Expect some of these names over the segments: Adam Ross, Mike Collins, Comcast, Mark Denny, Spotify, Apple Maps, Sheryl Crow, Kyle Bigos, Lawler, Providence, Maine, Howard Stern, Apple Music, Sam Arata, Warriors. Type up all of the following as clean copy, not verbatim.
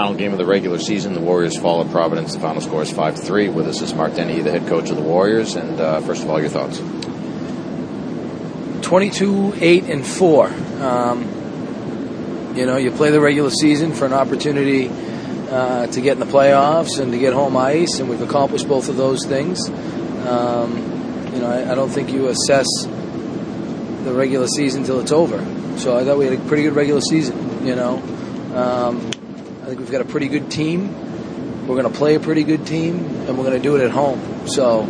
final game of the regular season, the Warriors fall at Providence. The final score is 5-3. With us is Mark Denny, the head coach of the Warriors. And first of all, your thoughts. 22-8-4. You know, you play the regular season for an opportunity to get in the playoffs and to get home ice, and we've accomplished both of those things. You know, I don't think you assess the regular season till it's over. So I thought we had a pretty good regular season, you know. I think we've got a pretty good team. We're going to play a pretty good team, and we're going to do it at home. So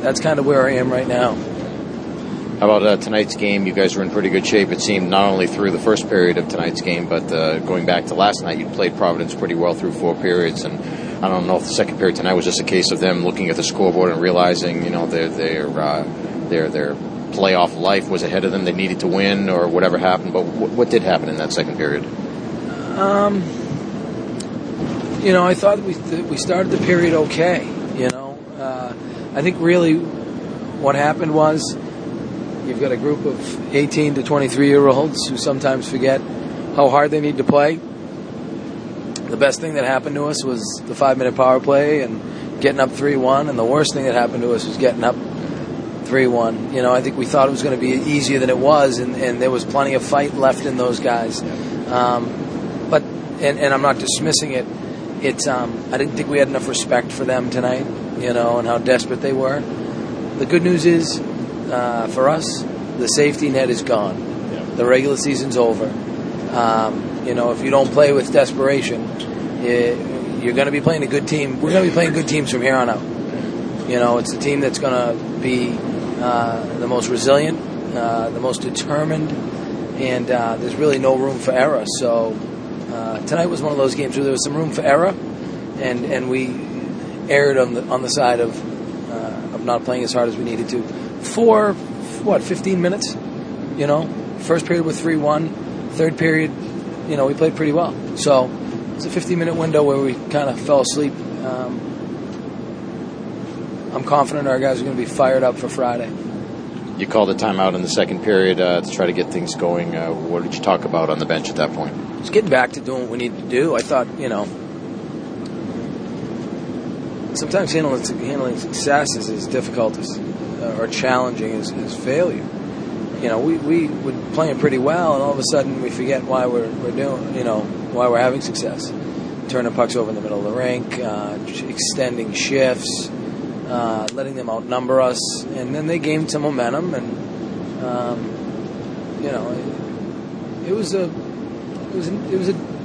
that's kind of where I am right now. How about tonight's game? You guys were in pretty good shape, it seemed, not only through the first period of tonight's game, but going back to last night, you played Providence pretty well through four periods, and I don't know if the second period tonight was just a case of them looking at the scoreboard and realizing, you know, their playoff life was ahead of them. They needed to win, or whatever happened. But what did happen in that second period? You know, I thought we started the period okay. You know, I think really what happened was, you've got a group of 18 to 23-year-olds who sometimes forget how hard they need to play. The best thing that happened to us was the 5-minute power play and getting up 3-1, and the worst thing that happened to us was getting up 3-1. You know, I think we thought it was going to be easier than it was, and there was plenty of fight left in those guys. But I'm not dismissing it. It's I didn't think we had enough respect for them tonight, you know, and how desperate they were. The good news is, for us, the safety net is gone. Yeah. The regular season's over. You know, if you don't play with desperation, you're going to be playing a good team. We're going to be playing good teams from here on out. You know, it's the team that's going to be the most resilient, the most determined, and there's really no room for error. So tonight was one of those games where there was some room for error, and we erred on the side of not playing as hard as we needed to. For, 15 minutes? You know, first period with 3-1. Third period, you know, we played pretty well. So it's a 15-minute window where we kind of fell asleep. I'm confident our guys are going to be fired up for Friday. You called a timeout in the second period to try to get things going. What did you talk about on the bench at that point? Just getting back to doing what we need to do. I thought, you know, sometimes handling success is as difficult as or challenging as failure. You know, we were playing pretty well, and all of a sudden we forget why we're doing, you know, why we're having success. Turning pucks over in the middle of the rink, extending shifts, letting them outnumber us, and then they gained some momentum, and you know, it was a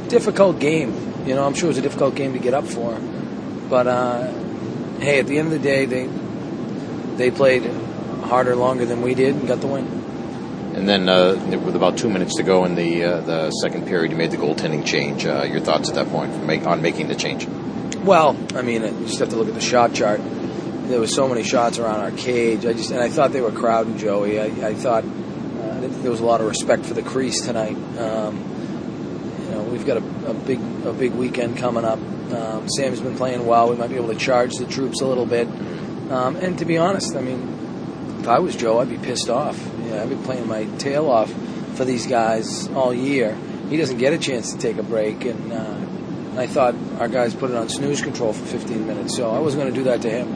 difficult game. You know, I'm sure it was a difficult game to get up for, but hey, at the end of the day, they played harder, longer than we did, and got the win. And then, with about 2 minutes to go in the second period, you made the goaltending change. Your thoughts at that point on making the change? Well, I mean, you just have to look at the shot chart. There were so many shots around our cage. I thought they were crowding Joey. I thought there was a lot of respect for the crease tonight. You know, we've got a big weekend coming up. Sam's been playing well. We might be able to charge the troops a little bit. And to be honest, I mean, if I was Joe, I'd be pissed off. Yeah, I'd be playing my tail off for these guys all year. He doesn't get a chance to take a break, and I thought our guys put it on snooze control for 15 minutes, so I wasn't going to do that to him.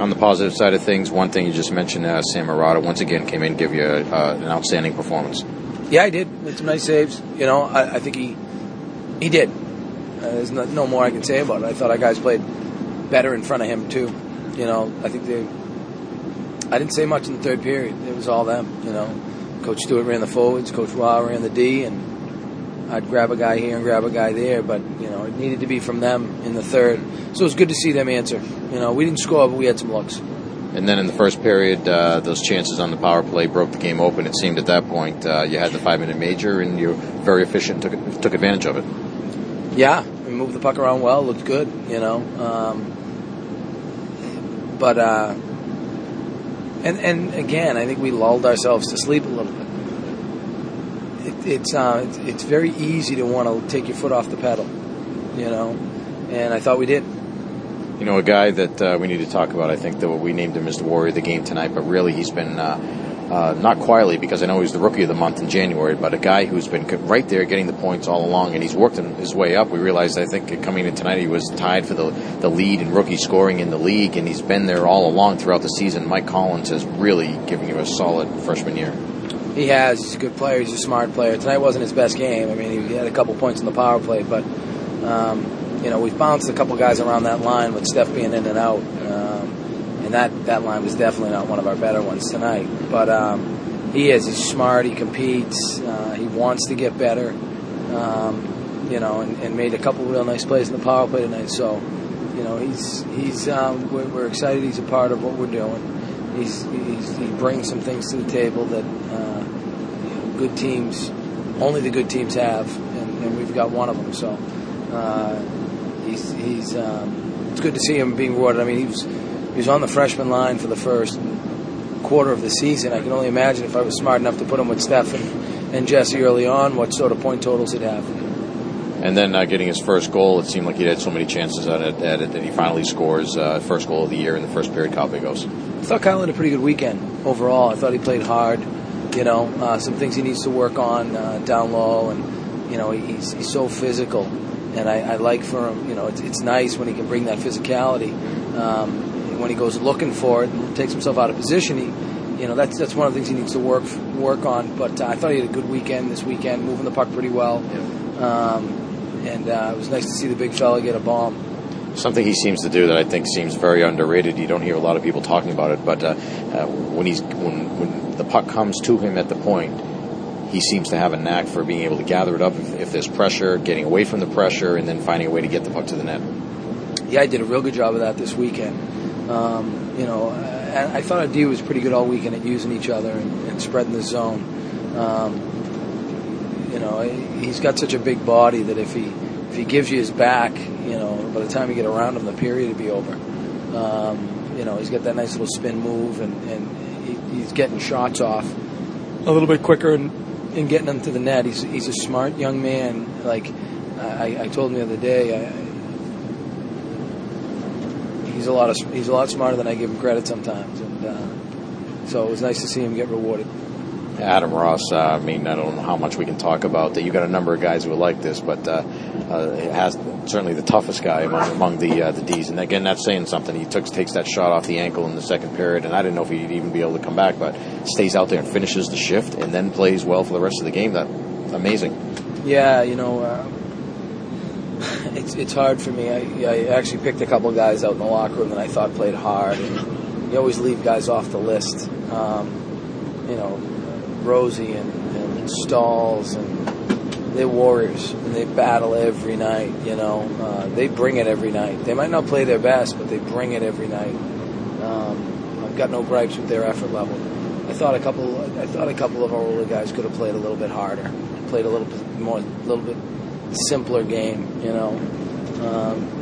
On the positive side of things, one thing you just mentioned, Sam Arata once again came in and gave you an outstanding performance. Yeah, I did. Made some nice saves. You know, I think he did. There's no more I can say about it. I thought our guys played better in front of him, too. You know, I think I didn't say much in the third period. It was all them, you know. Coach Stewart ran the forwards. Coach Lawler ran the D. And I'd grab a guy here and grab a guy there. But, you know, it needed to be from them in the third. So it was good to see them answer. You know, we didn't score, but we had some looks. And then in the first period, those chances on the power play broke the game open. It seemed at that point you had the 5-minute major, and you were very efficient, took advantage of it. Yeah, we moved the puck around well, looked good, you know. But, and again, I think we lulled ourselves to sleep a little bit. It's very easy to want to take your foot off the pedal, you know, and I thought we did. You know, a guy that we need to talk about, I think that we named him as the Warrior of the game tonight, but really he's been not quietly, because I know he's the rookie of the month in January, but a guy who's been right there getting the points all along, and he's worked his way up. We realized, I think, coming in tonight, he was tied for the lead in rookie scoring in the league, and he's been there all along throughout the season. Mike Collins has really given you a solid freshman year. He has. He's a good player. He's a smart player. Tonight wasn't his best game. I mean, he had a couple points in the power play, but, you know, we've bounced a couple guys around that line with Steph being in and out. And that line was definitely not one of our better ones tonight. But he is. He's smart. He competes. He wants to get better. You know, and made a couple real nice plays in the power play tonight. So, you know, we're excited. He's a part of what we're doing. He brings some things to the table that good teams, only the good teams have, and we've got one of them. So it's good to see him being rewarded. I mean, He was on the freshman line for the first quarter of the season. I can only imagine if I was smart enough to put him with Steph and Jesse early on, what sort of point totals he'd have. And then getting his first goal, it seemed like he had so many chances at it that he finally scores first goal of the year in the first period. Kyle Bigos. I thought Kyle had a pretty good weekend overall. I thought he played hard. You know, some things he needs to work on down low, and you know he's so physical, and I like for him. You know, it's nice when he can bring that physicality. When he goes looking for it and takes himself out of position, he, you know, that's one of the things he needs to work on. But I thought he had a good weekend this weekend, moving the puck pretty well. Yeah. It was nice to see the big fella get a bomb. Something he seems to do that I think seems very underrated. You don't hear a lot of people talking about it, but when the puck comes to him at the point, he seems to have a knack for being able to gather it up if there's pressure, getting away from the pressure, and then finding a way to get the puck to the net. Yeah, I did a real good job of that this weekend. You know, I thought our D was pretty good all weekend at using each other and spreading the zone. You know, he's got such a big body that if he gives you his back, you know, by the time you get around him, the period would be over. You know, he's got that nice little spin move, and he's getting shots off a little bit quicker and getting them to the net. He's a smart young man. Like I told him the other day, he's a lot smarter than I give him credit sometimes, and so it was nice to see him get rewarded. Adam Ross, I mean, I don't know how much we can talk about that. You got a number of guys who are like this, but has certainly the toughest guy among the D's. And again, that's saying something. He takes that shot off the ankle in the second period, and I didn't know if he'd even be able to come back, but stays out there and finishes the shift, and then plays well for the rest of the game. That's amazing. Yeah, you know. It's hard for me. I actually picked a couple guys out in the locker room that I thought played hard. And you always leave guys off the list. You know, Rosie and Stalls, and they're warriors, and they battle every night, you know. They bring it every night. They might not play their best, but they bring it every night. I've got no gripes with their effort level. I thought a couple of our older guys could have played a little bit harder, played a little bit more, simpler game, you know.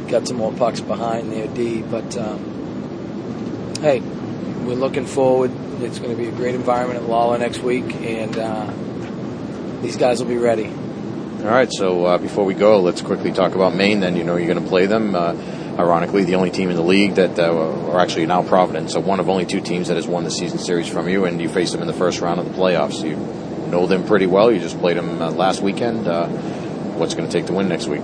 Got some more pucks behind their D, but hey, we're looking forward. It's going to be a great environment at Lawler next week, and these guys will be ready. All right, so before we go, let's quickly talk about Maine. Then you know you're going to play them. Ironically, the only team in the league that are actually now Providence, so one of only two teams that has won the season series from you, and you face them in the first round of the playoffs. You know them pretty well. You just played them last weekend. What's going to take to win next week?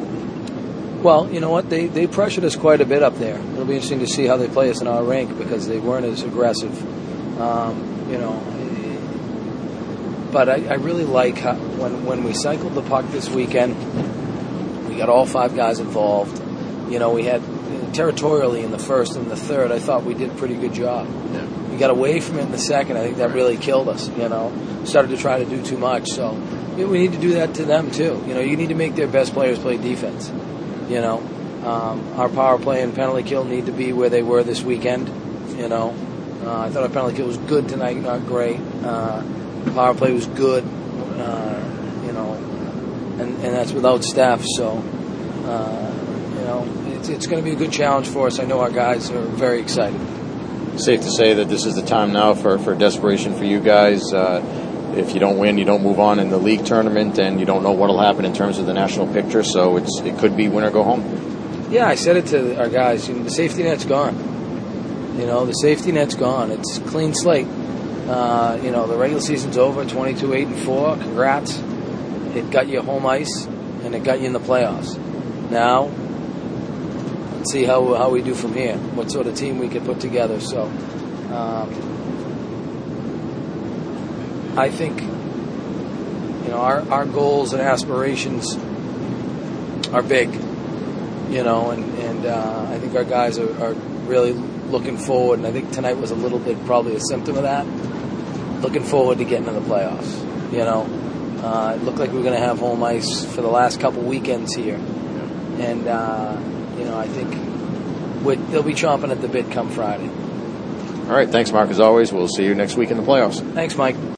Well, you know what? They pressured us quite a bit up there. It'll be interesting to see how they play us in our rink because they weren't as aggressive. You know, but I really like how, when we cycled the puck this weekend, we got all five guys involved. You know, we had territorially in the first and the third, I thought we did a pretty good job. Yeah. We got away from it in the second. I think that really killed us, you know. Started to try to do too much, so... We need to do that to them, too. You know, you need to make their best players play defense. You know, our power play and penalty kill need to be where they were this weekend. You know, I thought our penalty kill was good tonight, not great. Power play was good, you know, and that's without Steph. So, you know, it's going to be a good challenge for us. I know our guys are very excited. Safe to say that this is the time now for desperation for you guys. If you don't win, you don't move on in the league tournament, and you don't know what will happen in terms of the national picture, so it could be win or go home. Yeah, I said it to our guys. You know, the safety net's gone. You know, the safety net's gone. It's a clean slate. The regular season's over, 22-8-4. Congrats. It got you home ice, and it got you in the playoffs. Now, let's see how we do from here, what sort of team we can put together. So, I think, our goals and aspirations are big, and I think our guys are really looking forward, and I think tonight was a little bit probably a symptom of that, looking forward to getting in the playoffs. It looked like we were going to have home ice for the last couple weekends here, and I think they'll be chomping at the bit come Friday. All right, thanks, Mark, as always. We'll see you next week in the playoffs. Thanks, Mike.